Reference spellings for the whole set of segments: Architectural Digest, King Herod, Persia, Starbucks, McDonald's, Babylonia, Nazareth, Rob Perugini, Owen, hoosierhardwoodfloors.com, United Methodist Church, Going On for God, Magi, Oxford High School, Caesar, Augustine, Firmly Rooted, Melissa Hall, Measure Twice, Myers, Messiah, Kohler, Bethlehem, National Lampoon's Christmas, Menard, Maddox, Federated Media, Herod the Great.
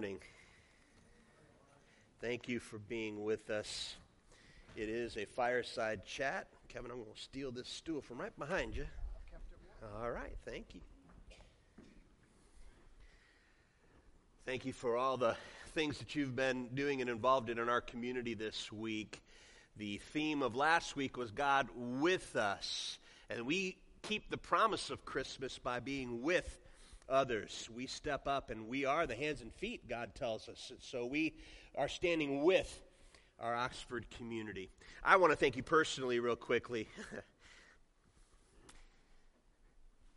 morning. Thank you for being with us. It is a fireside chat. Kevin, I'm going to steal this stool from right behind you. All right, thank you. Thank you for all the things that you've been doing and involved in our community this week. The theme of last week was God with us, and we keep the promise of Christmas by being with others. We step up, and we are the hands and feet, God tells us, and so we are standing with our Oxford community. I want to thank you personally real quickly.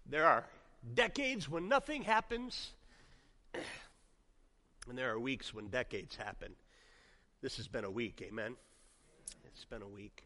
There are decades when nothing happens, and there are weeks when decades happen. This has been a week, amen? It's been a week.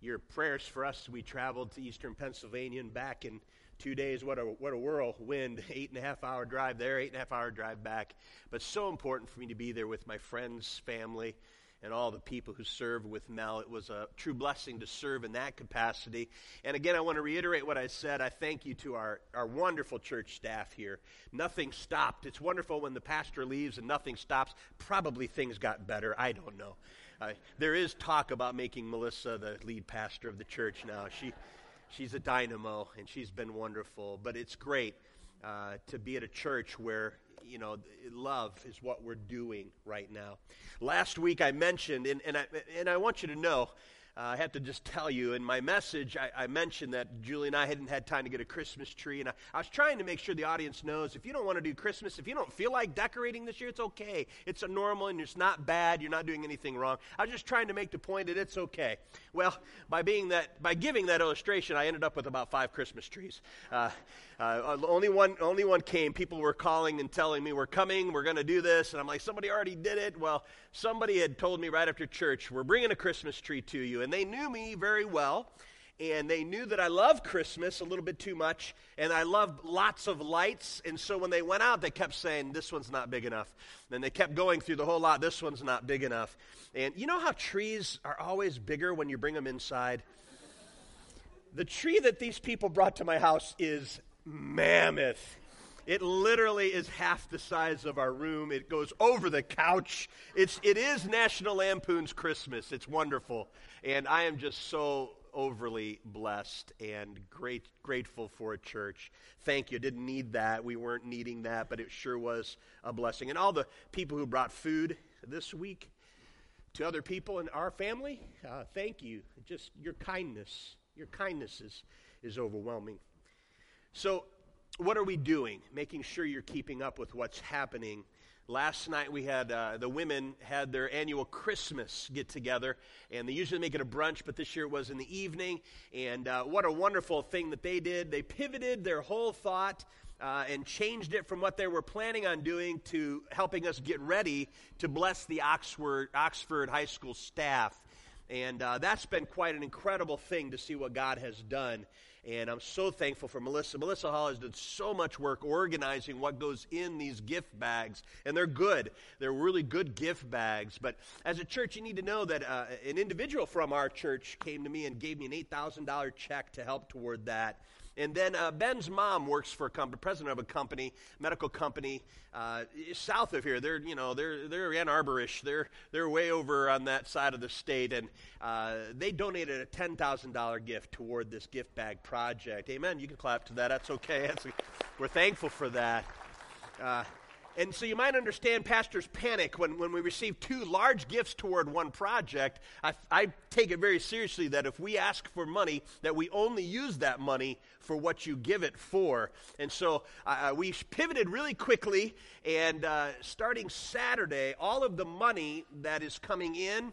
Your prayers for us, we traveled to eastern Pennsylvania and back in 2 days. What a whirlwind, 8.5 hour drive there, 8.5 hour drive back. But so important for me to be there with my friends, family, and all the people who serve with Mel. It was a true blessing to serve in that capacity. And again, I want to reiterate what I said. I thank you to our wonderful church staff here. Nothing stopped. It's wonderful when the pastor leaves and nothing stops. Probably things got better. I don't know. There is talk about making Melissa the lead pastor of the church now. She's a dynamo, and she's been wonderful. But it's great to be at a church where, you know, love is what we're doing right now. Last week I mentioned, and I want you to know, I have to just tell you, in my message, I mentioned that Julie and I hadn't had time to get a Christmas tree, and I was trying to make sure the audience knows, if you don't want to do Christmas, if you don't feel like decorating this year, it's okay. It's a normal, and it's not bad. You're not doing anything wrong. I was just trying to make the point that it's okay. Well, by giving that illustration, I ended up with about 5 Christmas trees. Only one came. People were calling and telling me, we're coming, we're going to do this, and I'm like, somebody already did it. Well, somebody had told me right after church, we're bringing a Christmas tree to you. And they knew me very well, and they knew that I love Christmas a little bit too much, and I love lots of lights, and so when they went out, they kept saying, this one's not big enough. And they kept going through the whole lot, this one's not big enough. And you know how trees are always bigger when you bring them inside? The tree that these people brought to my house is mammoth. It literally is half the size of our room. It goes over the couch. It is National Lampoon's Christmas. It's wonderful. And I am just so overly blessed and grateful for a church. Thank you. Didn't need that. We weren't needing that, but it sure was a blessing. And all the people who brought food this week to other people in our family, thank you. Just your kindness is overwhelming. So, what are we doing? Making sure you're keeping up with what's happening. Last night we had, the women had their annual Christmas get-together, and they usually make it a brunch, but this year it was in the evening, and what a wonderful thing that they did. They pivoted their whole thought and changed it from what they were planning on doing to helping us get ready to bless the Oxford High School staff. And that's been quite an incredible thing to see what God has done. And I'm so thankful for Melissa. Melissa Hall has done so much work organizing what goes in these gift bags. And they're good. They're really good gift bags. But as a church, you need to know that an individual from our church came to me and gave me an $8,000 check to help toward that. And then Ben's mom works for president of a company, medical company, south of here. They're Ann Arborish. They're way over on that side of the state, and they donated a $10,000 gift toward this gift bag project. Amen. You can clap to that. That's okay. We're thankful for that. And so you might understand pastor's panic when we receive 2 large gifts toward one project. I take it very seriously that if we ask for money, that we only use that money for what you give it for. And so we pivoted really quickly, and starting Saturday, all of the money that is coming in,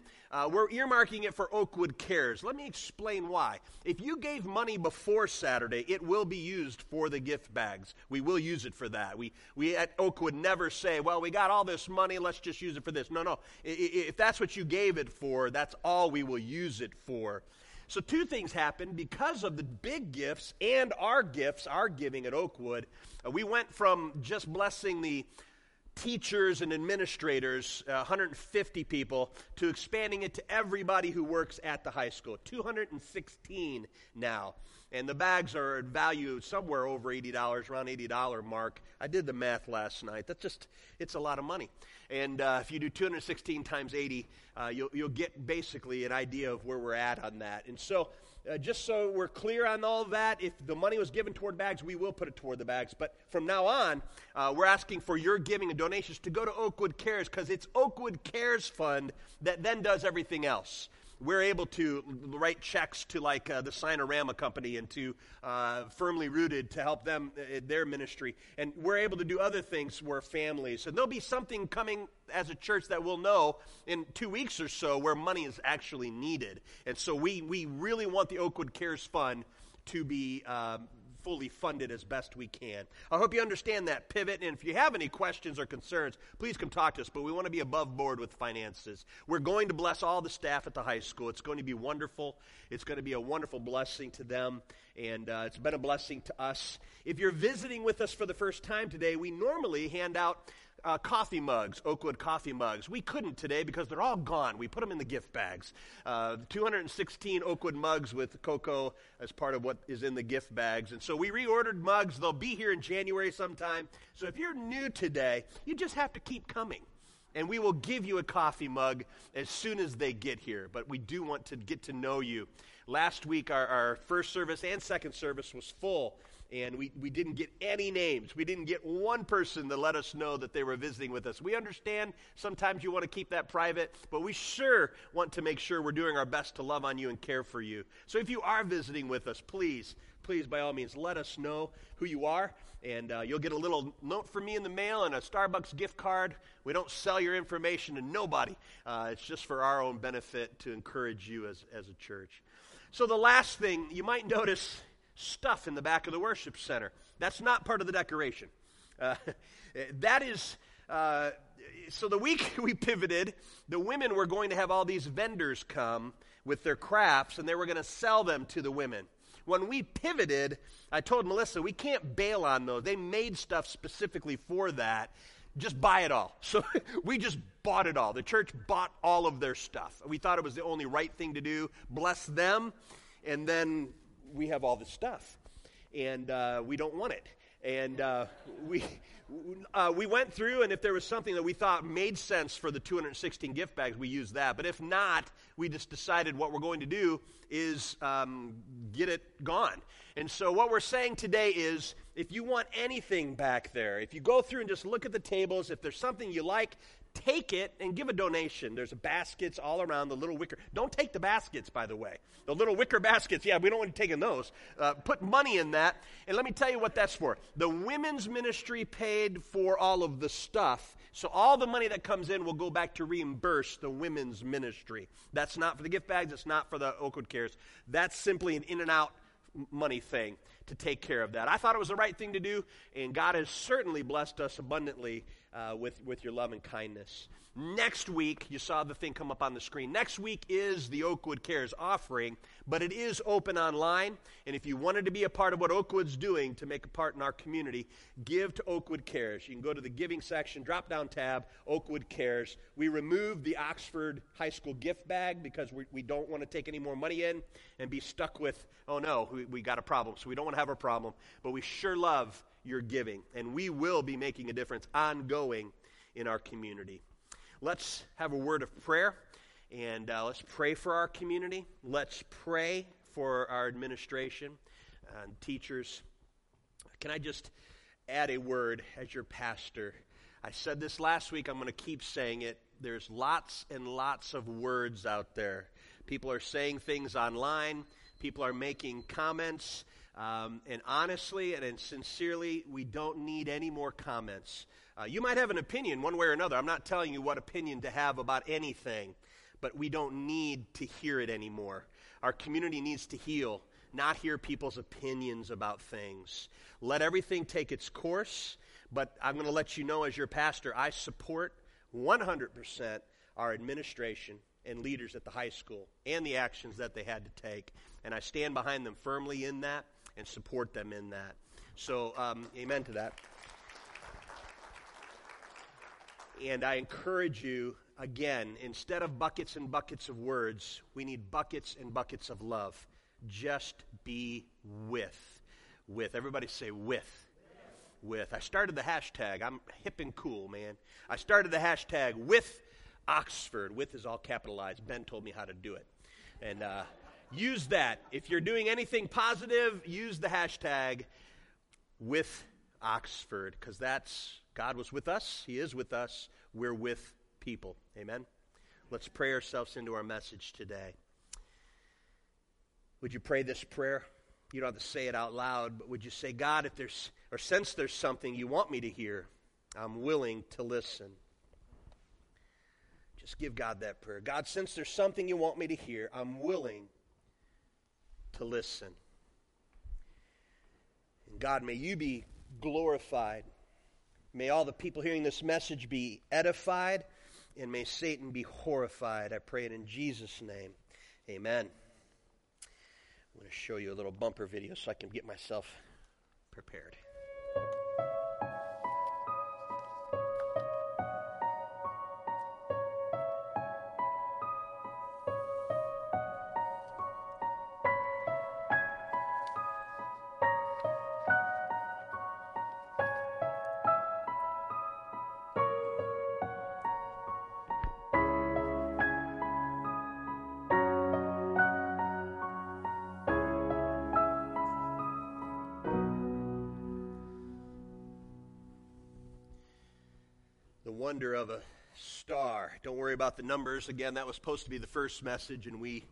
we're earmarking it for Oakwood Cares. Let me explain why. If you gave money before Saturday, it will be used for the gift bags. We will use it for that. We at Oakwood never say, well, we got all this money, let's just use it for this. No. If that's what you gave it for, that's all we will use it for. So 2 things happened because of the big gifts and our gifts, our giving at Oakwood. We went from just blessing the teachers and administrators, 150 people, to expanding it to everybody who works at the high school. 216 now. And the bags are valued somewhere over $80, around $80 mark. I did the math last night. That's just, it's a lot of money. And if you do 216 times 80, you'll get basically an idea of where we're at on that. And so just so we're clear on all that, if the money was given toward bags, we will put it toward the bags. But from now on, we're asking for your giving and donations to go to Oakwood Cares, because it's Oakwood Cares Fund that then does everything else. We're able to write checks to like the Sinorama Company and to Firmly Rooted to help them in their ministry. And we're able to do other things where families. And there'll be something coming as a church that we'll know in 2 weeks or so where money is actually needed. And so we really want the Oakwood Cares Fund to be fully funded as best we can. I hope you understand that pivot, and if you have any questions or concerns, please come talk to us, but we want to be above board with finances. We're going to bless all the staff at the high school. It's going to be wonderful. It's going to be a wonderful blessing to them, and it's been a blessing to us. If you're visiting with us for the first time today, we normally hand out coffee mugs, Oakwood coffee mugs. We couldn't today because they're all gone. We put them in the gift bags. 216 Oakwood mugs with cocoa as part of what is in the gift bags. And so we reordered mugs. They'll be here in January sometime. So if you're new today, you just have to keep coming. And we will give you a coffee mug as soon as they get here. But we do want to get to know you. Last week, our first service and second service was full. And we didn't get any names. We didn't get one person to let us know that they were visiting with us. We understand sometimes you want to keep that private, but we sure want to make sure we're doing our best to love on you and care for you. So if you are visiting with us, please, by all means, let us know who you are. And you'll get a little note from me in the mail and a Starbucks gift card. We don't sell your information to nobody. It's just for our own benefit to encourage you as a church. So the last thing, you might notice stuff in the back of the worship center. That's not part of the decoration. So the week we pivoted, the women were going to have all these vendors come with their crafts, and they were going to sell them to the women. When we pivoted, I told Melissa, we can't bail on those. They made stuff specifically for that. Just buy it all. So we just bought it all. The church bought all of their stuff. We thought it was the only right thing to do. Bless them, and then we have all this stuff, and we don't want it. And we went through, and if there was something that we thought made sense for the 216 gift bags, we used that. But if not, we just decided what we're going to do is get it gone. And so what we're saying today is, if you want anything back there, if you go through and just look at the tables, if there's something you like, take it and give a donation. There's baskets all around, the little wicker. Don't take the baskets, by the way. The little wicker baskets, yeah, we don't want to take in those. Put money in that. And let me tell you what that's for. The women's ministry paid for all of the stuff. So all the money that comes in will go back to reimburse the women's ministry. That's not for the gift bags. It's not for the Oakwood Cares. That's simply an in-and-out money thing to take care of that. I thought it was the right thing to do, and God has certainly blessed us abundantly with your love and kindness. Next week, you saw the thing come up on the screen. Next week is the Oakwood Cares offering, but it is open online. And if you wanted to be a part of what Oakwood's doing to make a part in our community, give to Oakwood Cares. You can go to the giving section, drop-down tab, Oakwood Cares. We removed the Oxford High School gift bag because we don't want to take any more money in and be stuck with, oh no, we got a problem. So we don't want to have a problem, but we sure love your giving, and we will be making a difference ongoing in our community. Let's have a word of prayer, and let's pray for our community. Let's pray for our administration and teachers. Can I just add a word as your pastor? I said this last week. I'm going to keep saying it. There's lots and lots of words out there. People are saying things online. People are making comments. And honestly and sincerely, we don't need any more comments. You might have an opinion one way or another. I'm not telling you what opinion to have about anything, but we don't need to hear it anymore. Our community needs to heal, not hear people's opinions about things. Let everything take its course, but I'm going to let you know as your pastor, I support 100% our administration and leaders at the high school and the actions that they had to take. And I stand behind them firmly in that and support them in that. So amen to that. And I encourage you, again, instead of buckets and buckets of words, we need buckets and buckets of love. Just be with. With. Everybody say with. With. I started the hashtag. I'm hip and cool, man. I started the hashtag with Oxford. With is all capitalized. Ben told me how to do it. And use that. If you're doing anything positive, use the hashtag with Oxford, because that's God was with us. He is with us. We're with people. Amen. Let's pray ourselves into our message today. Would you pray this prayer? You don't have to say it out loud, but would you say, God, if there's or since there's something you want me to hear, I'm willing to listen. Just give God that prayer. God, since there's something you want me to hear, I'm willing to listen. And God, may you be glorified. May all the people hearing this message be edified, and may Satan be horrified. I pray it in Jesus' name. Amen. I'm going to show you a little bumper video so I can get myself prepared. Wonder of a star. Don't worry about the numbers. Again, that was supposed to be the first message, and we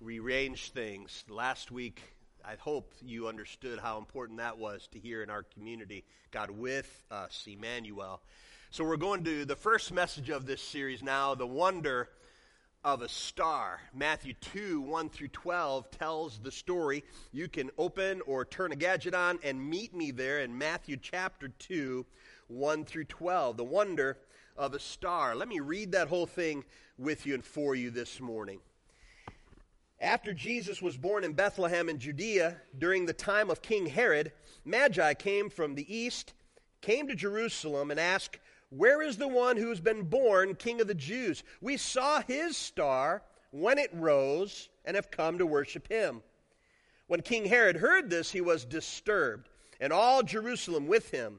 rearranged things. Last week, I hope you understood how important that was to hear in our community. God with us, Emmanuel. So we're going to the first message of this series now, the wonder of a star. Matthew 2, 1 through 12 tells the story. You can open or turn a gadget on and meet me there in Matthew chapter 2, 1 through 12. The wonder of a star. Let me read that whole thing with you and for you this morning. After Jesus was born in Bethlehem in Judea, during the time of King Herod, Magi came from the east, came to Jerusalem and asked, "Where is the one who has been born King of the Jews? We saw his star when it rose and have come to worship him." When King Herod heard this, he was disturbed, and all Jerusalem with him.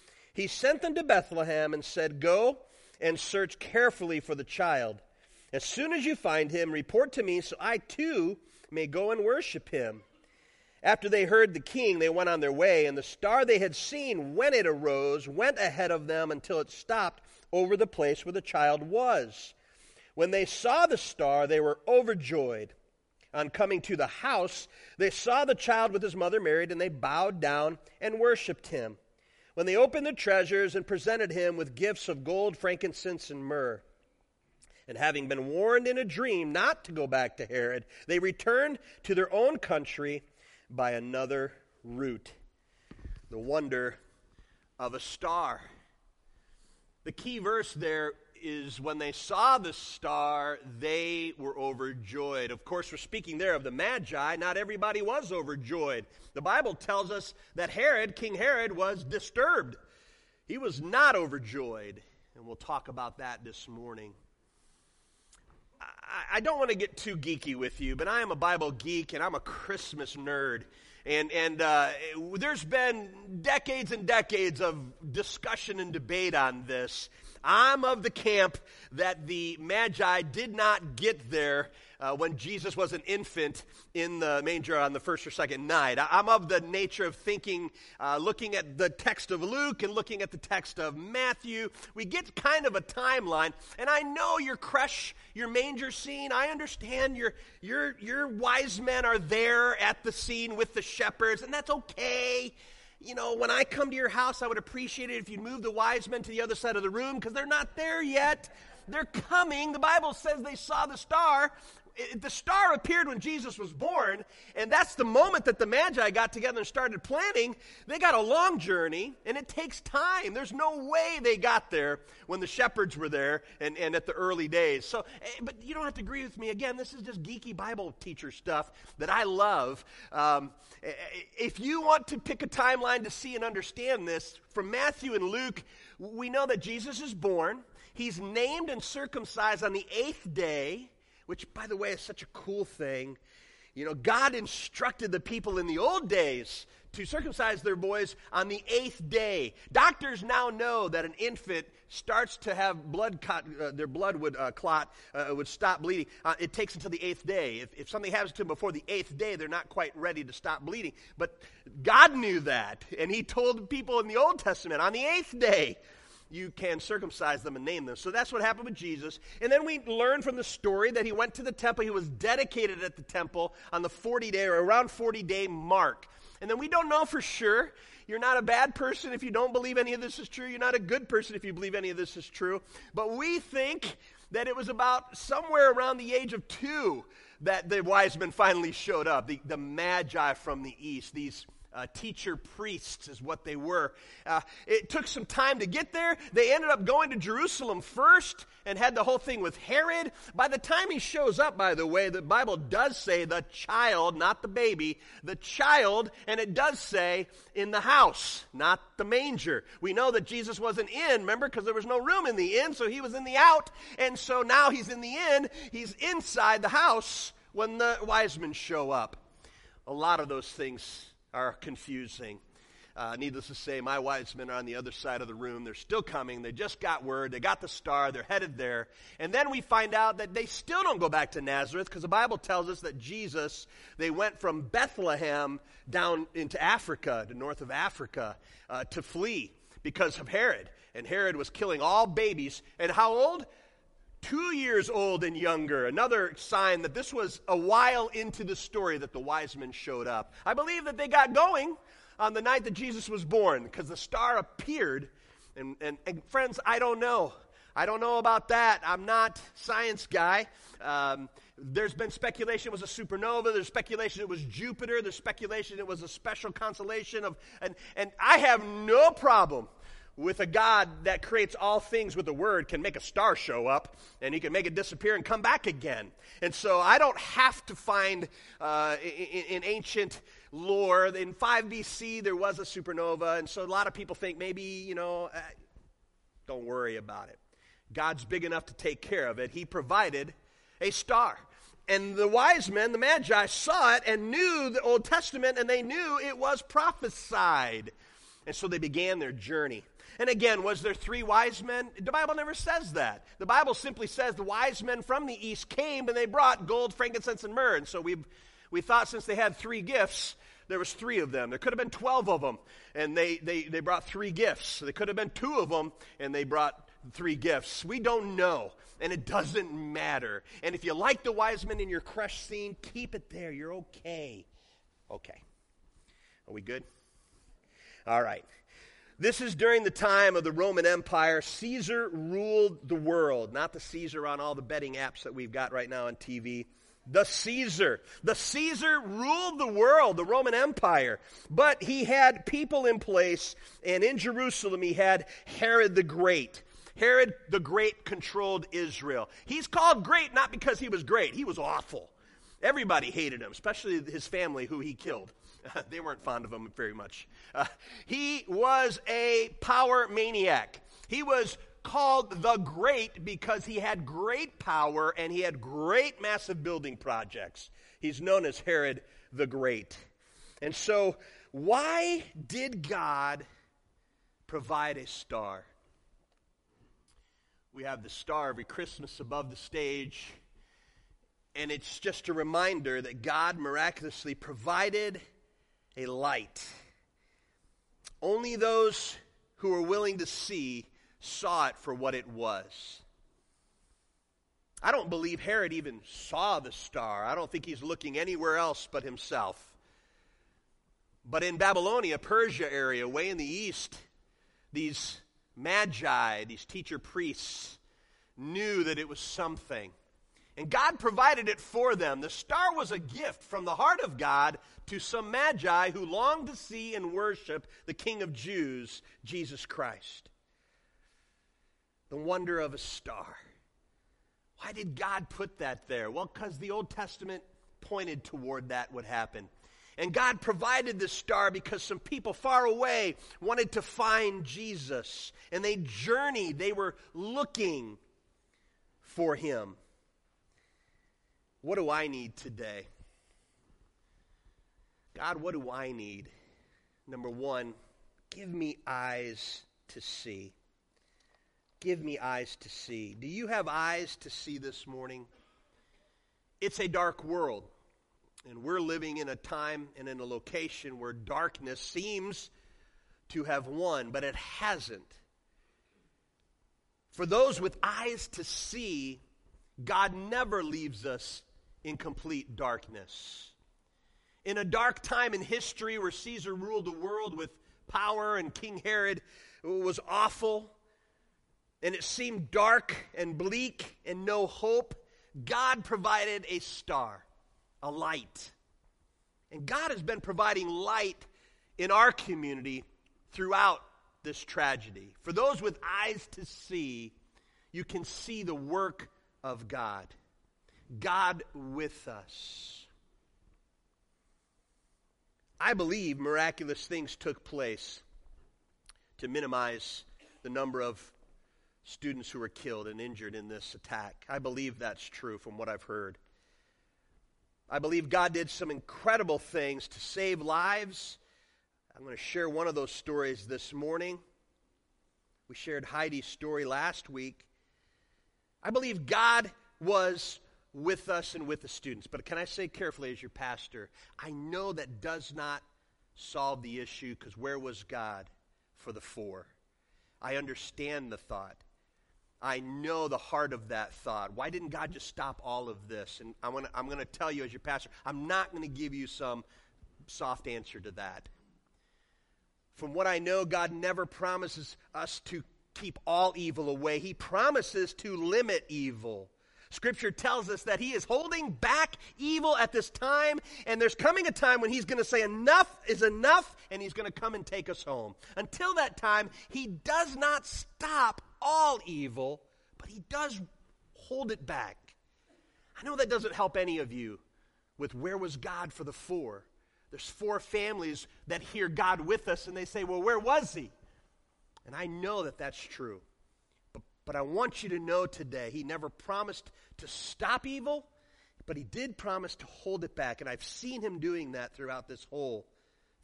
He sent them to Bethlehem and said, "Go and search carefully for the child. As soon as you find him, report to me so I too may go and worship him." After they heard the king, they went on their way, and the star they had seen when it arose went ahead of them until it stopped over the place where the child was. When they saw the star, they were overjoyed. On coming to the house, they saw the child with his mother Mary, and they bowed down and worshipped him. When they opened their treasures and presented him with gifts of gold, frankincense, and myrrh. And having been warned in a dream not to go back to Herod, they returned to their own country by another route. The wonder of a star. The key verse there is when they saw the star, they were overjoyed. Of course, we're speaking there of the Magi. Not everybody was overjoyed. The Bible tells us that Herod, King Herod, was disturbed. He was not overjoyed. And we'll talk about that this morning. I don't want to get too geeky with you, but I am a Bible geek and I'm a Christmas nerd. And there's been decades and decades of discussion and debate on this. I'm of the camp that the Magi did not get there when Jesus was an infant in the manger on the first or second night. I'm of the nature of thinking, looking at the text of Luke and looking at the text of Matthew. We get kind of a timeline, and I know your creche, your manger scene. I understand your wise men are there at the scene with the shepherds, and that's okay. you know, when I come to your house, I would appreciate it if you'd move the wise men to the other side of the room because they're not there yet. They're coming. The Bible says they saw the star. The star appeared when Jesus was born, and that's the moment that the Magi got together and started planning. They got a long journey, and it takes time. There's no way they got there when the shepherds were there and at the early days. So, but you don't have to agree with me. Again, this is just geeky Bible teacher stuff that I love. If you want to pick a timeline to see and understand this, from Matthew and Luke, we know that Jesus is born. He's named and circumcised on the 8th day. Which, by the way, is such a cool thing. You know, God instructed the people in the old days to circumcise their boys on the 8th day. Doctors now know that an infant starts to have blood clot, their blood would stop bleeding. It takes until the 8th day. If something happens to them before the 8th day, they're not quite ready to stop bleeding. But God knew that, and he told people in the Old Testament, on the 8th day, you can circumcise them and name them. So that's what happened with Jesus. And then we learn from the story that he went to the temple. He was dedicated at the temple on the 40-day or around 40-day mark. And then we don't know for sure. You're not a bad person if you don't believe any of this is true. You're not a good person if you believe any of this is true. But we think that it was about somewhere around the age of 2 that the wise men finally showed up, the Magi from the east, these teacher priests is what they were. It took some time to get there. They ended up going to Jerusalem first and had the whole thing with Herod. By the time he shows up, by the way, the Bible does say the child, not the baby, the child, and it does say in the house, not the manger. We know that Jesus wasn't in, remember, because there was no room in the inn, so he was in the out, and so now he's in the inn. He's inside the house when the wise men show up. A lot of those things are confusing. Needless to say, my wise men are on the other side of the room. They're still coming. They just got word. They got the star. They're headed there. And then we find out that they still don't go back to Nazareth because the Bible tells us that Jesus, they went from Bethlehem down into Africa, to north of Africa, to flee because of Herod. And Herod was killing all babies. And how old? 2 years old and younger, another sign that this was a while into the story that the wise men showed up. I believe that they got going on the night that Jesus was born because the star appeared. And friends, I don't know. I don't know about that. I'm not a science guy. There's been speculation it was a supernova. There's speculation it was Jupiter. There's speculation it was a special constellation of... And I have no problem with a God that creates all things with a word, can make a star show up, and he can make it disappear and come back again. And so I don't have to find in ancient lore, in 5 BC there was a supernova, and so a lot of people think maybe, you know, don't worry about it. God's big enough to take care of it. He provided a star. And the wise men, the Magi, saw it and knew the Old Testament, and they knew it was prophesied. And so they began their journey. And again, was there 3 wise men? The Bible never says that. The Bible simply says the wise men from the east came and they brought gold, frankincense, and myrrh. And so we thought since they had 3 gifts, there was 3 of them. There could have been 12 of them, and they brought 3 gifts. So there could have been 2 of them, and they brought 3 gifts. We don't know, and it doesn't matter. And if you like the wise men in your crush scene, keep it there. You're okay. Okay. Are we good? All right. This is during the time of the Roman Empire. Caesar ruled the world, not the Caesar on all the betting apps that we've got right now on TV. The Caesar. The Caesar ruled the world, the Roman Empire. But he had people in place, and in Jerusalem he had Herod the Great. Herod the Great controlled Israel. He's called great not because he was great. He was awful. Everybody hated him, especially his family who he killed. They weren't fond of him very much. He was a power maniac. He was called the Great because he had great power and he had great massive building projects. He's known as Herod the Great. And so why did God provide a star? We have the star every Christmas above the stage. And it's just a reminder that God miraculously provided a light. Only those who were willing to see saw it for what it was. I don't believe Herod even saw the star. I don't think he's looking anywhere else but himself. But in Babylonia, Persia area, way in the east, these Magi, these teacher priests, knew that it was something. And God provided it for them. The star was a gift from the heart of God to some Magi who longed to see and worship the King of Jews, Jesus Christ. The wonder of a star. Why did God put that there? Well, because the Old Testament pointed toward that would happen. And God provided this star because some people far away wanted to find Jesus. And they journeyed. They were looking for him. What do I need today? God, what do I need? Number one, give me eyes to see. Give me eyes to see. Do you have eyes to see this morning? It's a dark world. And we're living in a time and in a location where darkness seems to have won, but it hasn't. For those with eyes to see, God never leaves us in complete darkness. In a dark time in history where Caesar ruled the world with power and King Herod was awful, and it seemed dark and bleak and no hope, God provided a star. A light. And God has been providing light in our community throughout this tragedy. For those with eyes to see, you can see the work of God. God with us. I believe miraculous things took place to minimize the number of students who were killed and injured in this attack. I believe that's true from what I've heard. I believe God did some incredible things to save lives. I'm going to share one of those stories this morning. We shared Heidi's story last week. I believe God was with us and with the students. But can I say carefully as your pastor, I know that does not solve the issue because where was God for the four? I understand the thought. I know the heart of that thought. Why didn't God just stop all of this? And I'm going to tell you as your pastor, I'm not going to give you some soft answer to that. From what I know, God never promises us to keep all evil away. He promises to limit evil. Scripture tells us that he is holding back evil at this time, and there's coming a time when he's going to say enough is enough, and he's going to come and take us home. Until that time, he does not stop all evil, but he does hold it back. I know that doesn't help any of you with where was God for the four. There's four families that hear God with us, and they say, well, where was he? And I know that that's true. But I want you to know today, he never promised to stop evil, but he did promise to hold it back. And I've seen him doing that throughout this whole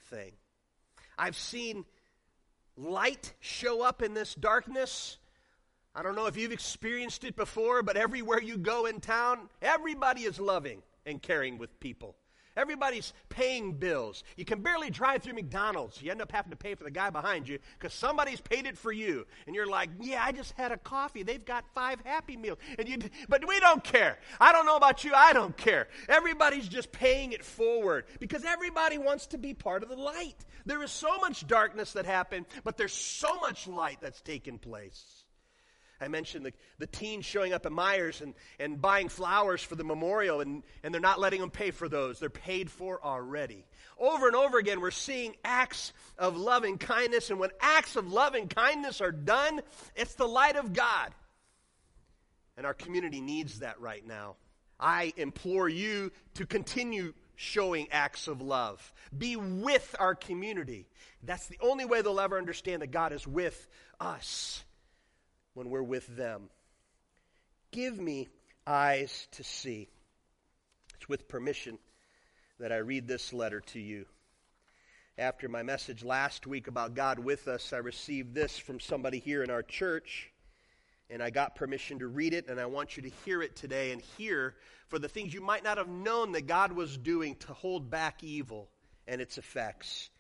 thing. I've seen light show up in this darkness. I don't know if you've experienced it before, but everywhere you go in town, everybody is loving and caring with people. Everybody's paying bills. You can barely drive through McDonald's. You end up having to pay for the guy behind you because somebody's paid it for you. And you're like, yeah, I just had a coffee. They've got 5 Happy Meals. But we don't care. I don't know about you. I don't care. Everybody's just paying it forward because everybody wants to be part of the light. There is so much darkness that happened, but there's so much light that's taken place. I mentioned the teens showing up at Myers and buying flowers for the memorial, and they're not letting them pay for those. They're paid for already. Over and over again, we're seeing acts of loving kindness, and when acts of loving kindness are done, it's the light of God. And our community needs that right now. I implore you to continue showing acts of love. Be with our community. That's the only way they'll ever understand that God is with us. When we're with them. Give me eyes to see. It's with permission that I read this letter to you. After my message last week about God with us, I received this from somebody here in our church, and I got permission to read it, and I want you to hear it today and hear for the things you might not have known that God was doing to hold back evil and its effects.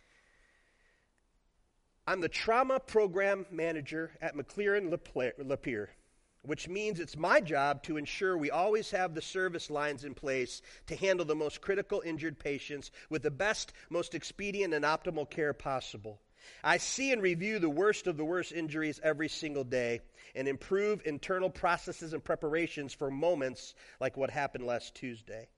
I'm the trauma program manager at McLaren-Lapeer. which means it's my job to ensure we always have the service lines in place to handle the most critical injured patients with the best, most expedient, and optimal care possible. I see and review the worst of the worst injuries every single day and improve internal processes and preparations for moments like what happened last Tuesday.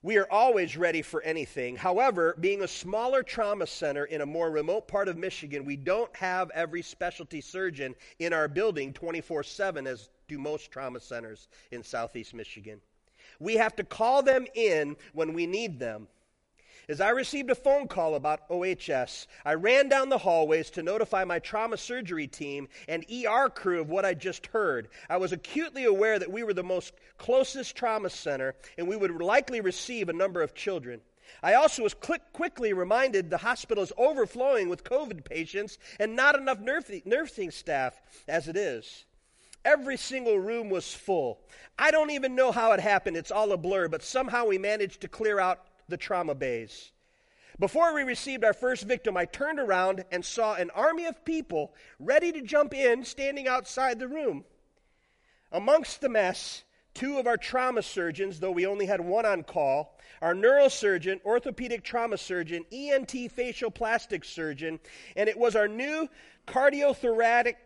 We are always ready for anything. However, being a smaller trauma center in a more remote part of Michigan, we don't have every specialty surgeon in our building 24/7, as do most trauma centers in Southeast Michigan. We have to call them in when we need them. As I received a phone call about OHS, I ran down the hallways to notify my trauma surgery team and ER crew of what I just heard. I was acutely aware that we were the most closest trauma center and we would likely receive a number of children. I also was quickly reminded the hospital is overflowing with COVID patients and not enough nursing staff as it is. Every single room was full. I don't even know how it happened. It's all a blur, but somehow we managed to clear out the trauma bays. Before we received our first victim, I turned around and saw an army of people ready to jump in, standing outside the room. Amongst the mess, two of our trauma surgeons, though we only had one on call, our neurosurgeon, orthopedic trauma surgeon, ENT facial plastic surgeon, and it was our new cardiothoracic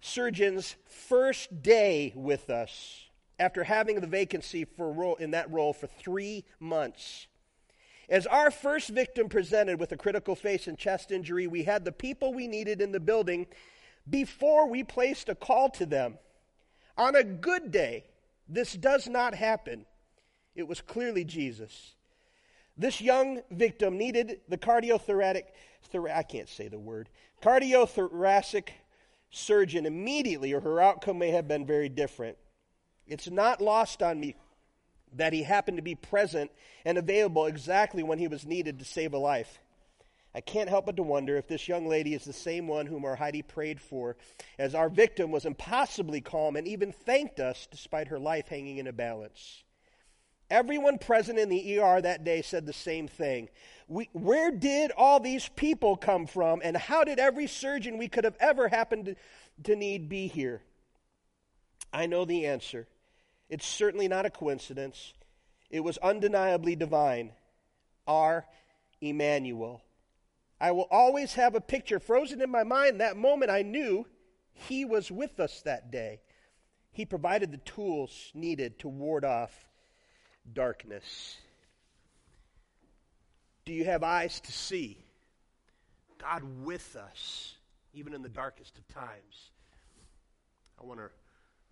surgeon's first day with us after having the vacancy in that role for 3 months. As our first victim presented with a critical face and chest injury, we had the people we needed in the building before we placed a call to them. On a good day, this does not happen. It was clearly Jesus. This young victim needed the cardiothoracic surgeon immediately, or her outcome may have been very different. It's not lost on me that he happened to be present and available exactly when he was needed to save a life. I can't help but to wonder if this young lady is the same one whom our Heidi prayed for, as our victim was impossibly calm and even thanked us despite her life hanging in a balance. Everyone present in the ER that day said the same thing. Where did all these people come from, and how did every surgeon we could have ever happened to need be here? I know the answer. It's certainly not a coincidence. It was undeniably divine. Our Emmanuel. I will always have a picture frozen in my mind. That moment I knew he was with us that day. He provided the tools needed to ward off darkness. Do you have eyes to see? God with us, even in the darkest of times. I want to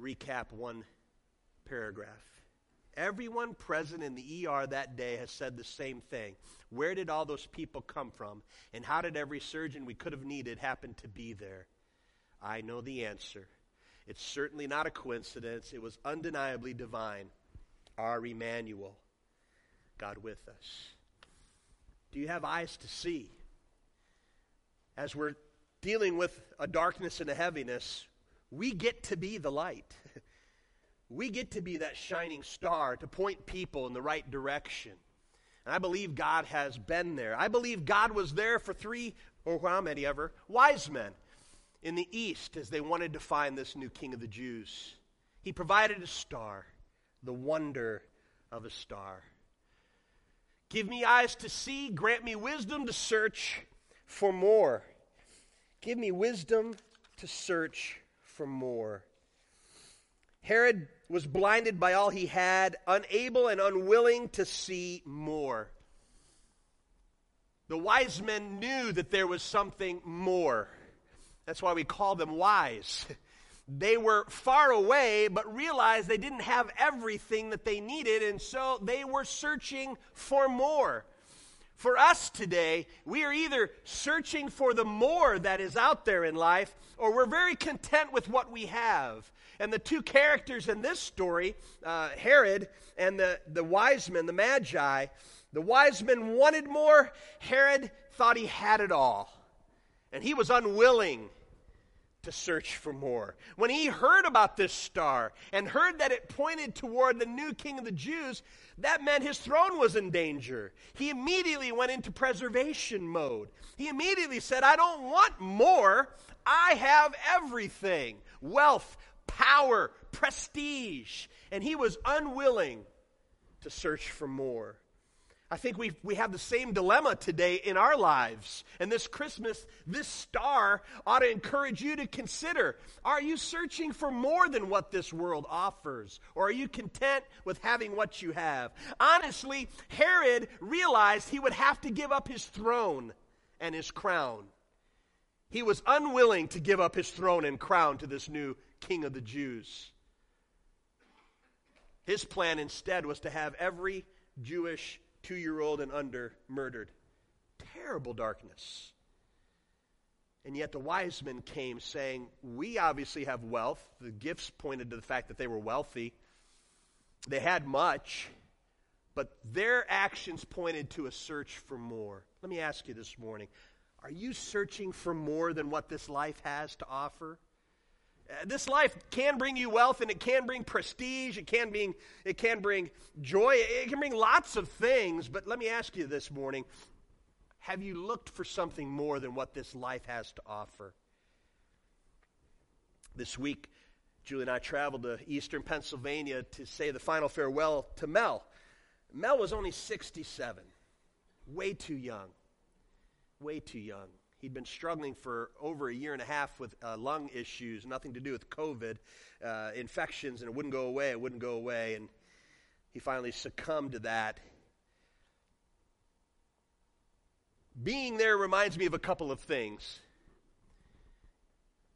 recap one paragraph. Everyone present in the ER that day has said the same thing. Where did all those people come from? And how did every surgeon we could have needed happen to be there? I know the answer. It's certainly not a coincidence. It was undeniably divine. Our Emmanuel, God with us. Do you have eyes to see? As we're dealing with a darkness and a heaviness, we get to be the light. We get to be that shining star to point people in the right direction. And I believe God has been there. I believe God was there for how many wise men in the east as they wanted to find this new king of the Jews. He provided a star, the wonder of a star. Give me eyes to see, grant me wisdom to search for more. Give me wisdom to search for more. Herod was blinded by all he had, unable and unwilling to see more. The wise men knew that there was something more. That's why we call them wise. They were far away, but realized they didn't have everything that they needed, and so they were searching for more. For us today, we are either searching for the more that is out there in life, or we're very content with what we have. And the two characters in this story, Herod and the wise men, the Magi, the wise men wanted more. Herod thought he had it all, and he was unwilling to search for more. When he heard about this star and heard that it pointed toward the new king of the Jews, that meant his throne was in danger. He immediately went into preservation mode. He immediately said, I don't want more. I have everything. Wealth, power, prestige, and he was unwilling to search for more. I think we have the same dilemma today in our lives. And this Christmas, this star ought to encourage you to consider, are you searching for more than what this world offers? Or are you content with having what you have? Honestly, Herod realized he would have to give up his throne and his crown. He was unwilling to give up his throne and crown to this new king of the Jews. His plan instead was to have every Jewish two-year-old and under murdered. Terrible darkness. And yet the wise men came saying, we obviously have wealth. The gifts pointed to the fact that they were wealthy. They had much, but their actions pointed to a search for more. Let me ask you this morning, are you searching for more than what this life has to offer? This life can bring you wealth, and it can bring prestige, it can bring joy, it can bring lots of things. But let me ask you this morning, have you looked for something more than what this life has to offer? This week, Julie and I traveled to eastern Pennsylvania to say the final farewell to Mel. Mel was only 67, way too young. He'd been struggling for over a year and a half with lung issues, nothing to do with COVID, infections, and it wouldn't go away. And he finally succumbed to that. Being there reminds me of a couple of things.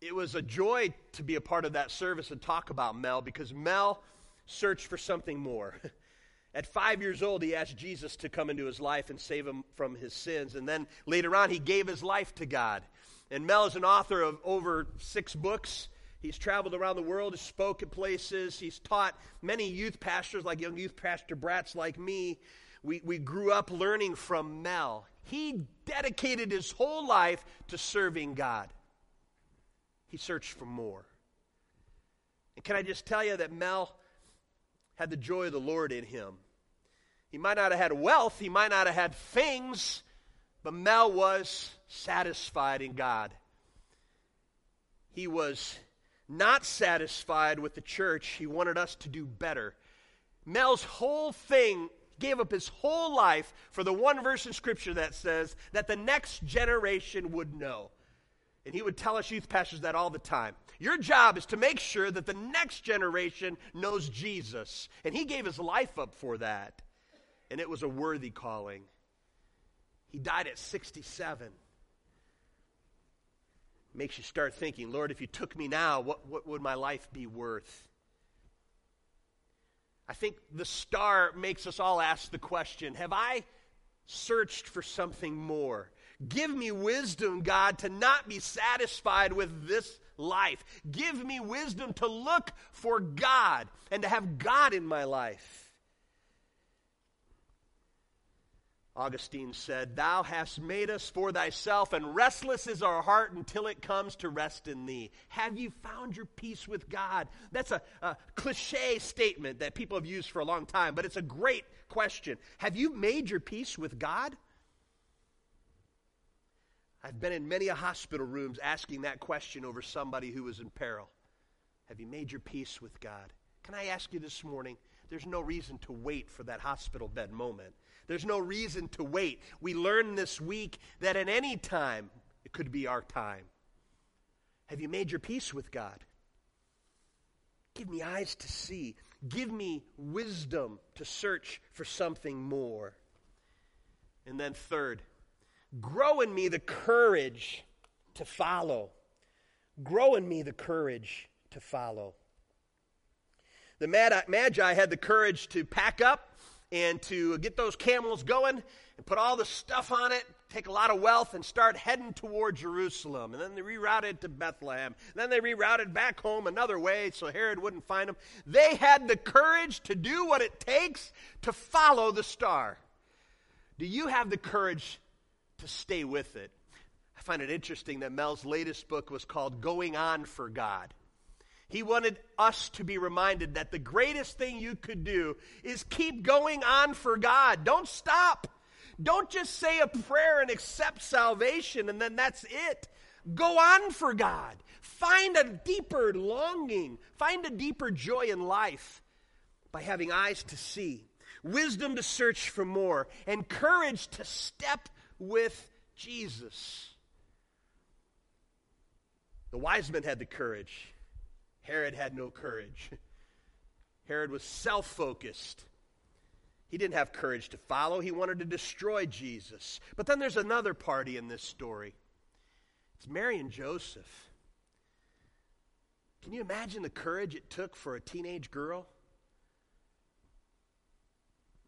It was a joy to be a part of that service and talk about Mel, because Mel searched for something more. At 5 years old, he asked Jesus to come into his life and save him from his sins. And then later on, he gave his life to God. And Mel is an author of over 6 books. He's traveled around the world. He spoke at places. He's taught many youth pastors, like young youth pastor brats like me. We grew up learning from Mel. He dedicated his whole life to serving God. He searched for more. And can I just tell you that Mel had the joy of the Lord in him. He might not have had wealth, he might not have had things, but Mel was satisfied in God. He was not satisfied with the church. He wanted us to do better. Mel's whole thing, gave up his whole life for the one verse in Scripture that says that the next generation would know. And he would tell us youth pastors that all the time. Your job is to make sure that the next generation knows Jesus. And he gave his life up for that. And it was a worthy calling. He died at 67. Makes you start thinking, Lord, if you took me now, what would my life be worth? I think the star makes us all ask the question, have I searched for something more? Give me wisdom, God, to not be satisfied with this life. Give me wisdom to look for God and to have God in my life. Augustine said, thou hast made us for thyself, and restless is our heart until it comes to rest in thee. Have you found your peace with God? That's a cliche statement that people have used for a long time, but it's a great question. Have you made your peace with God? I've been in many hospital rooms asking that question over somebody who was in peril. Have you made your peace with God? Can I ask you this morning, there's no reason to wait for that hospital bed moment. There's no reason to wait. We learned this week that at any time, it could be our time. Have you made your peace with God? Give me eyes to see. Give me wisdom to search for something more. And then third, grow in me the courage to follow. Grow in me the courage to follow. The Magi had the courage to pack up and to get those camels going and put all the stuff on it, take a lot of wealth, and start heading toward Jerusalem. And then they rerouted to Bethlehem. And then they rerouted back home another way so Herod wouldn't find them. They had the courage to do what it takes to follow the star. Do you have the courage to stay with it? I find it interesting that Mel's latest book was called Going On for God. He wanted us to be reminded that the greatest thing you could do is keep going on for God. Don't stop. Don't just say a prayer and accept salvation and then that's it. Go on for God. Find a deeper longing. Find a deeper joy in life by having eyes to see, wisdom to search for more, and courage to step with Jesus. The wise men had the courage. Herod had no courage. Herod was self-focused. He didn't have courage to follow. He wanted to destroy Jesus. But then there's another party in this story. It's Mary and Joseph. Can you imagine the courage it took for a teenage girl?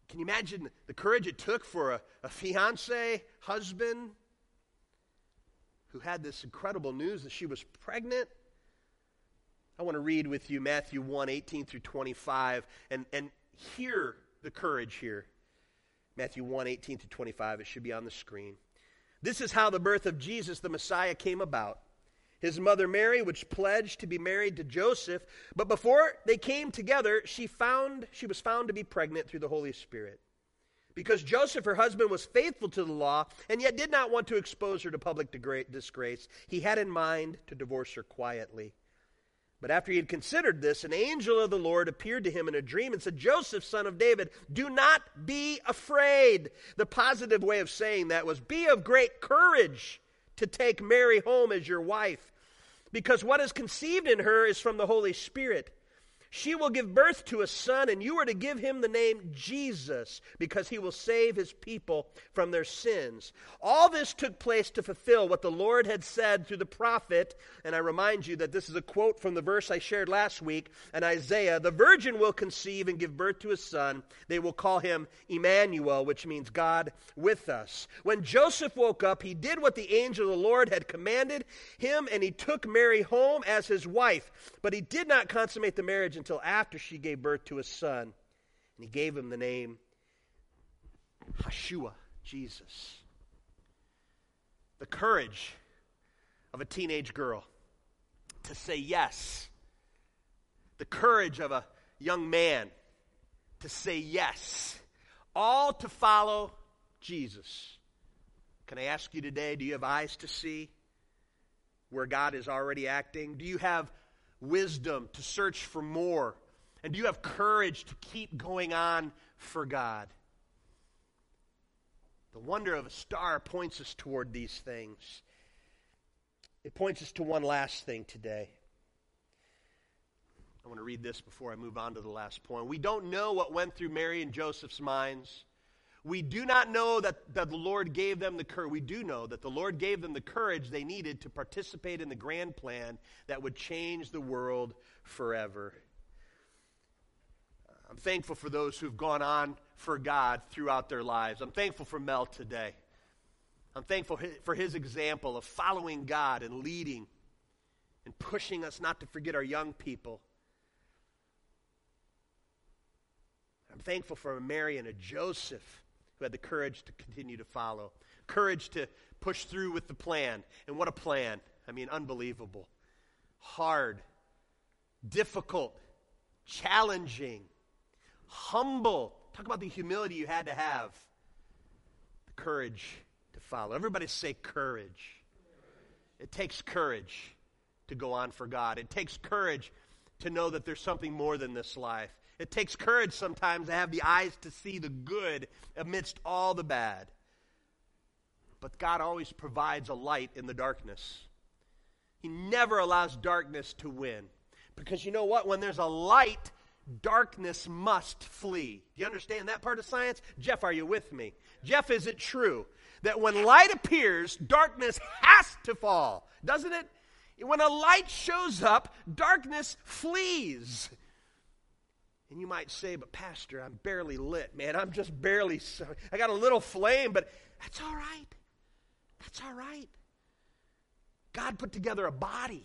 Can you imagine the courage it took for a fiancé, husband, who had this incredible news that she was pregnant? I want to read with you Matthew 1, 18 through 25, and hear the courage here. Matthew 1, 18 through 25, it should be on the screen. This is how the birth of Jesus, the Messiah, came about. His mother Mary, which pledged to be married to Joseph, but before they came together, she was found to be pregnant through the Holy Spirit. Because Joseph, her husband, was faithful to the law and yet did not want to expose her to public disgrace, he had in mind to divorce her quietly. But after he had considered this, an angel of the Lord appeared to him in a dream and said, Joseph, son of David, do not be afraid. The positive way of saying that was, be of great courage to take Mary home as your wife. Because what is conceived in her is from the Holy Spirit. She will give birth to a son, and you are to give him the name Jesus, because he will save his people from their sins. All this took place to fulfill what the Lord had said through the prophet. And I remind you that this is a quote from the verse I shared last week in Isaiah. The virgin will conceive and give birth to a son. They will call him Emmanuel, which means God with us. When Joseph woke up, he did what the angel of the Lord had commanded him, and he took Mary home as his wife. But he did not consummate the marriage until after she gave birth to a son, and he gave him the name Hashua, Jesus. The courage of a teenage girl to say yes. The courage of a young man to say yes. All to follow Jesus. Can I ask you today, do you have eyes to see where God is already acting? Do you have wisdom to search for more? And do you have courage to keep going on for God? The wonder of a star points us toward these things. It points us to one last thing today. I want to read this before I move on to the last point. We don't know what went through Mary and Joseph's minds. We do not know that the Lord gave them the courage. We do know that the Lord gave them the courage they needed to participate in the grand plan that would change the world forever. I'm thankful for those who've gone on for God throughout their lives. I'm thankful for Mel today. I'm thankful for his example of following God and leading and pushing us not to forget our young people. I'm thankful for a Mary and a Joseph who had the courage to continue to follow. Courage to push through with the plan. And what a plan. I mean, unbelievable. Hard. Difficult. Challenging. Humble. Talk about the humility you had to have. The courage to follow. Everybody say courage. It takes courage to go on for God. It takes courage to know that there's something more than this life. It takes courage sometimes to have the eyes to see the good amidst all the bad. But God always provides a light in the darkness. He never allows darkness to win. Because you know what? When there's a light, darkness must flee. Do you understand that part of science? Jeff, are you with me? Jeff, is it true that when light appears, darkness has to fall? Doesn't it? When a light shows up, darkness flees. And you might say, but Pastor, I'm barely lit, man. I'm just barely, I got a little flame, but that's all right. That's all right. God put together a body.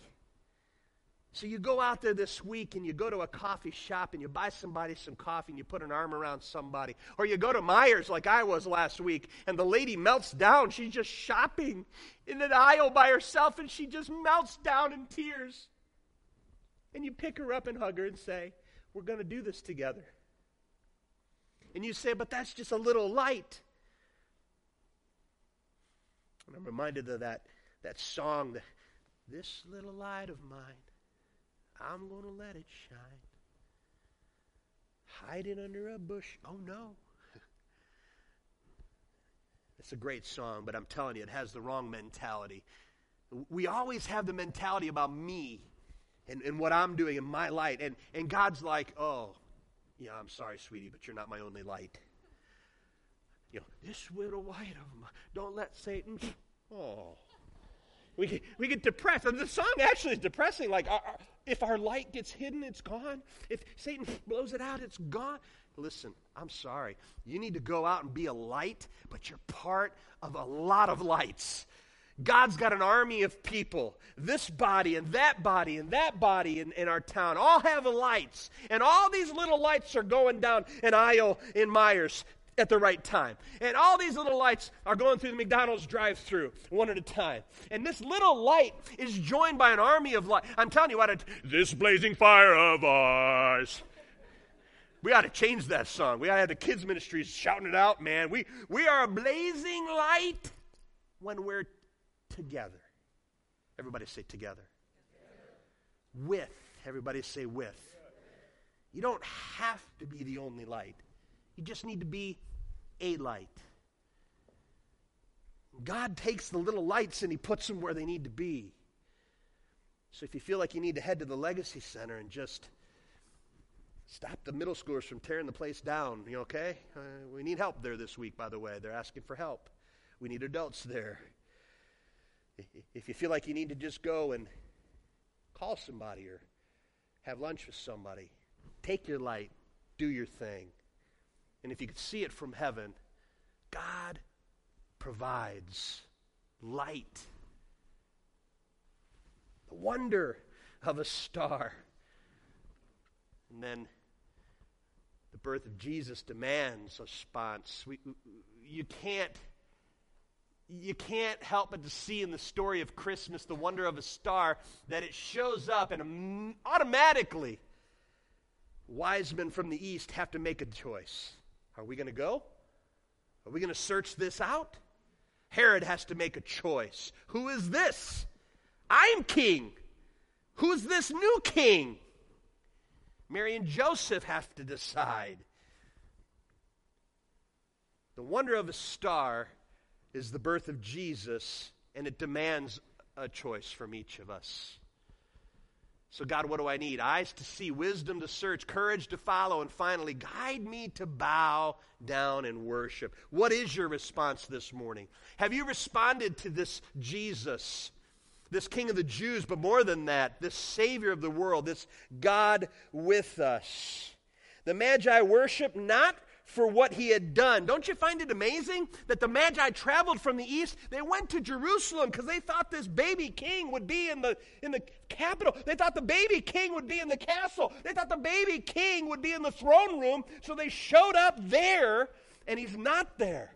So you go out there this week and you go to a coffee shop and you buy somebody some coffee and you put an arm around somebody. Or you go to Myers like I was last week and the lady melts down. She's just shopping in an aisle by herself and she just melts down in tears. And you pick her up and hug her and say, we're going to do this together. And you say, but that's just a little light. And I'm reminded of that song, This little light of mine, I'm going to let it shine. Hide it under a bush. Oh, no. It's a great song, but I'm telling you, it has the wrong mentality. We always have the mentality about me and what I'm doing in my light. And God's like, oh, yeah, I'm sorry, sweetie, but you're not my only light. You know, this little light of mine, don't let Satan, oh. We get depressed. And the song actually is depressing. Like, if our light gets hidden, it's gone. If Satan blows it out, it's gone. Listen, I'm sorry. You need to go out and be a light, but you're part of a lot of lights. God's got an army of people. This body and that body and that body in our town all have lights. And all these little lights are going down an aisle in Myers at the right time. And all these little lights are going through the McDonald's drive-thru one at a time. And this little light is joined by an army of light. I'm telling you, this blazing fire of ours. We ought to change that song. We ought to have the kids' ministries shouting it out, man. We are a blazing light when we're together. Everybody say together. Together. With. Everybody say with. You don't have to be the only light. You just need to be a light. God takes the little lights and he puts them where they need to be. So if you feel like you need to head to the Legacy Center and just stop the middle schoolers from tearing the place down, you okay? We need help there this week, by the way. They're asking for help. We need adults there. If you feel like you need to just go and call somebody or have lunch with somebody, take your light, do your thing. And if you could see it from heaven, God provides light. The wonder of a star. And then the birth of Jesus demands a response. You can't help but to see in the story of Christmas, the wonder of a star, that it shows up and automatically wise men from the east have to make a choice. Are we going to go? Are we going to search this out? Herod has to make a choice. Who is this? I'm king. Who's this new king? Mary and Joseph have to decide. The wonder of a star is the birth of Jesus, and it demands a choice from each of us. So God, what do I need? Eyes to see, wisdom to search, courage to follow, and finally, guide me to bow down and worship. What is your response this morning? Have you responded to this Jesus, this King of the Jews, but more than that, this Savior of the world, this God with us? The Magi worship not for what he had done. Don't you find it amazing that the Magi traveled from the east? They went to Jerusalem because they thought this baby king would be in the capital. They thought the baby king would be in the castle. They thought the baby king would be in the throne room. So they showed up there, and he's not there.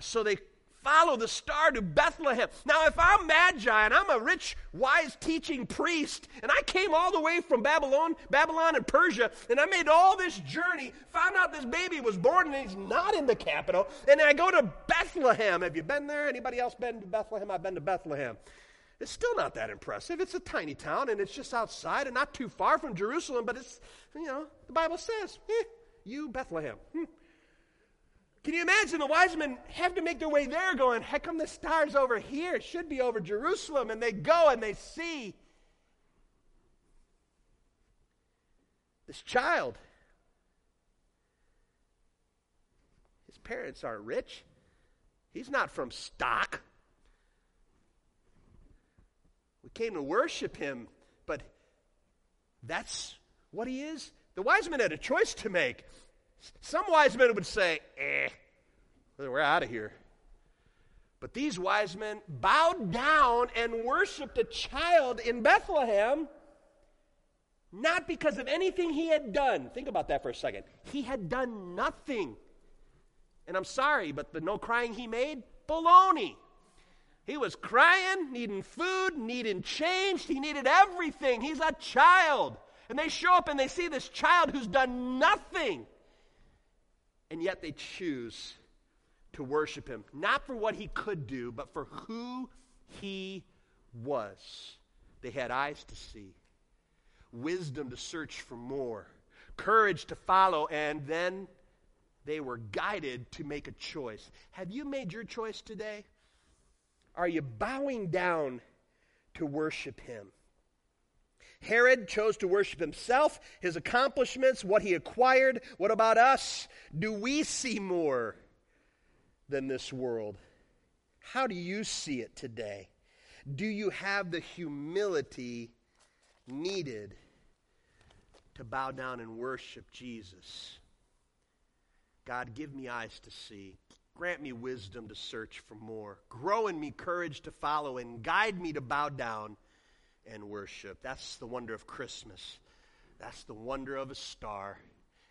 So they follow the star to Bethlehem. Now, if I'm Magi and I'm a rich, wise, teaching priest, and I came all the way from Babylon and Persia, and I made all this journey, found out this baby was born and he's not in the capital, and I go to Bethlehem. Have you been there? Anybody else been to Bethlehem? I've been to Bethlehem. It's still not that impressive. It's a tiny town, and it's just outside and not too far from Jerusalem, but it's, you know, the Bible says, you Bethlehem. Can you imagine the wise men have to make their way there going, how come the star's over here? It should be over Jerusalem. And they go and they see this child. His parents aren't rich. He's not from stock. We came to worship him, but that's what he is? The wise men had a choice to make. Some wise men would say, we're out of here. But these wise men bowed down and worshiped a child in Bethlehem, not because of anything he had done. Think about that for a second. He had done nothing. And I'm sorry, but the no crying he made, baloney. He was crying, needing food, needing change. He needed everything. He's a child. And they show up and they see this child who's done nothing. And yet they choose to worship him, not for what he could do, but for who he was. They had eyes to see, wisdom to search for more, courage to follow, and then they were guided to make a choice. Have you made your choice today? Are you bowing down to worship him? Herod chose to worship himself, his accomplishments, what he acquired. What about us? Do we see more than this world? How do you see it today? Do you have the humility needed to bow down and worship Jesus? God, give me eyes to see. Grant me wisdom to search for more. Grow in me courage to follow, and guide me to bow down and worship. That's the wonder of Christmas. That's the wonder of a star.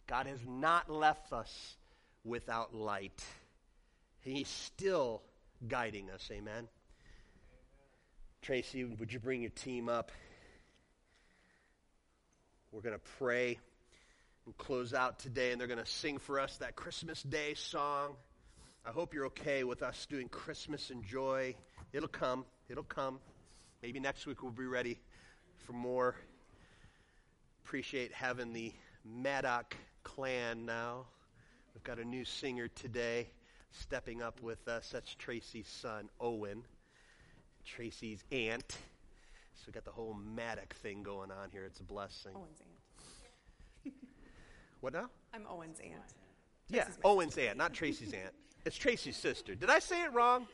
God has not left us without light. He's still guiding us. Amen. Tracy, would you bring your team up? We're going to pray and close out today, and they're going to sing for us that Christmas Day song. I hope you're okay with us doing Christmas and joy. It'll come. It'll come. Maybe next week we'll be ready for more. Appreciate having the Maddox clan now. We've got a new singer today stepping up with us. That's Tracy's son, Owen, Tracy's aunt. So we got the whole Maddox thing going on here. It's a blessing. Owen's aunt. What now? I'm Owen's aunt. Yeah, Owen's aunt, not Tracy's aunt. It's Tracy's sister. Did I say it wrong?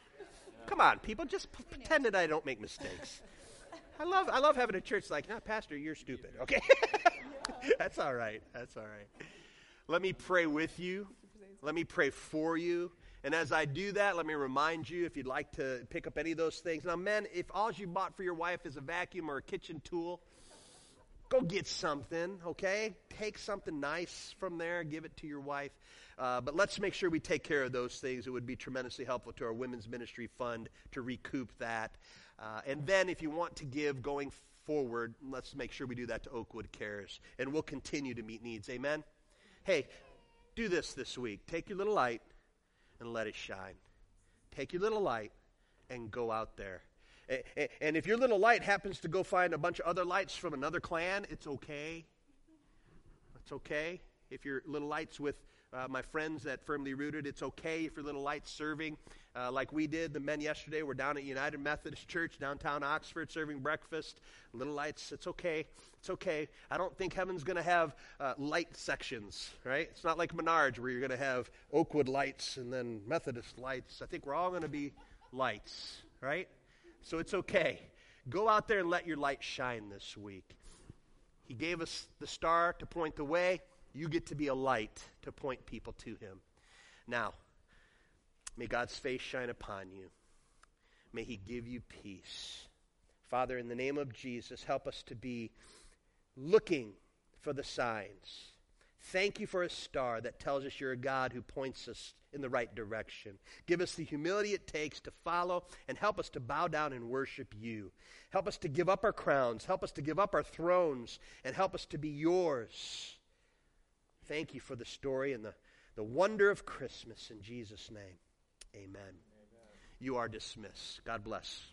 Come on, people, just pretend that I don't make mistakes. I love having a church like, no, Pastor, you're stupid, okay? That's all right. Let me pray with you. Let me pray for you. And as I do that, let me remind you, if you'd like to pick up any of those things. Now, men, if all you bought for your wife is a vacuum or a kitchen tool, go get something, okay? Take something nice from there, give it to your wife. But let's make sure we take care of those things. It would be tremendously helpful to our women's ministry fund to recoup that. And then if you want to give going forward, let's make sure we do that to Oakwood Cares. And we'll continue to meet needs. Amen? Hey, do this week. Take your little light and let it shine. Take your little light and go out there. And if your little light happens to go find a bunch of other lights from another clan, it's okay. It's okay. If your little light's with my friends at Firmly Rooted, it's okay. If your little light's serving like we did, the men yesterday were down at United Methodist Church, downtown Oxford, serving breakfast. Little lights, it's okay. It's okay. I don't think heaven's going to have light sections, right? It's not like Menard where you're going to have Oakwood lights and then Methodist lights. I think we're all going to be lights, right? So it's okay. Go out there and let your light shine this week. He gave us the star to point the way. You get to be a light to point people to him. Now, may God's face shine upon you. May he give you peace. Father, in the name of Jesus, help us to be looking for the signs. Thank you for a star that tells us you're a God who points us in the right direction. Give us the humility it takes to follow, and help us to bow down and worship you. Help us to give up our crowns. Help us to give up our thrones, and help us to be yours. Thank you for the story and the wonder of Christmas. In Jesus' name, amen. You are dismissed. God bless.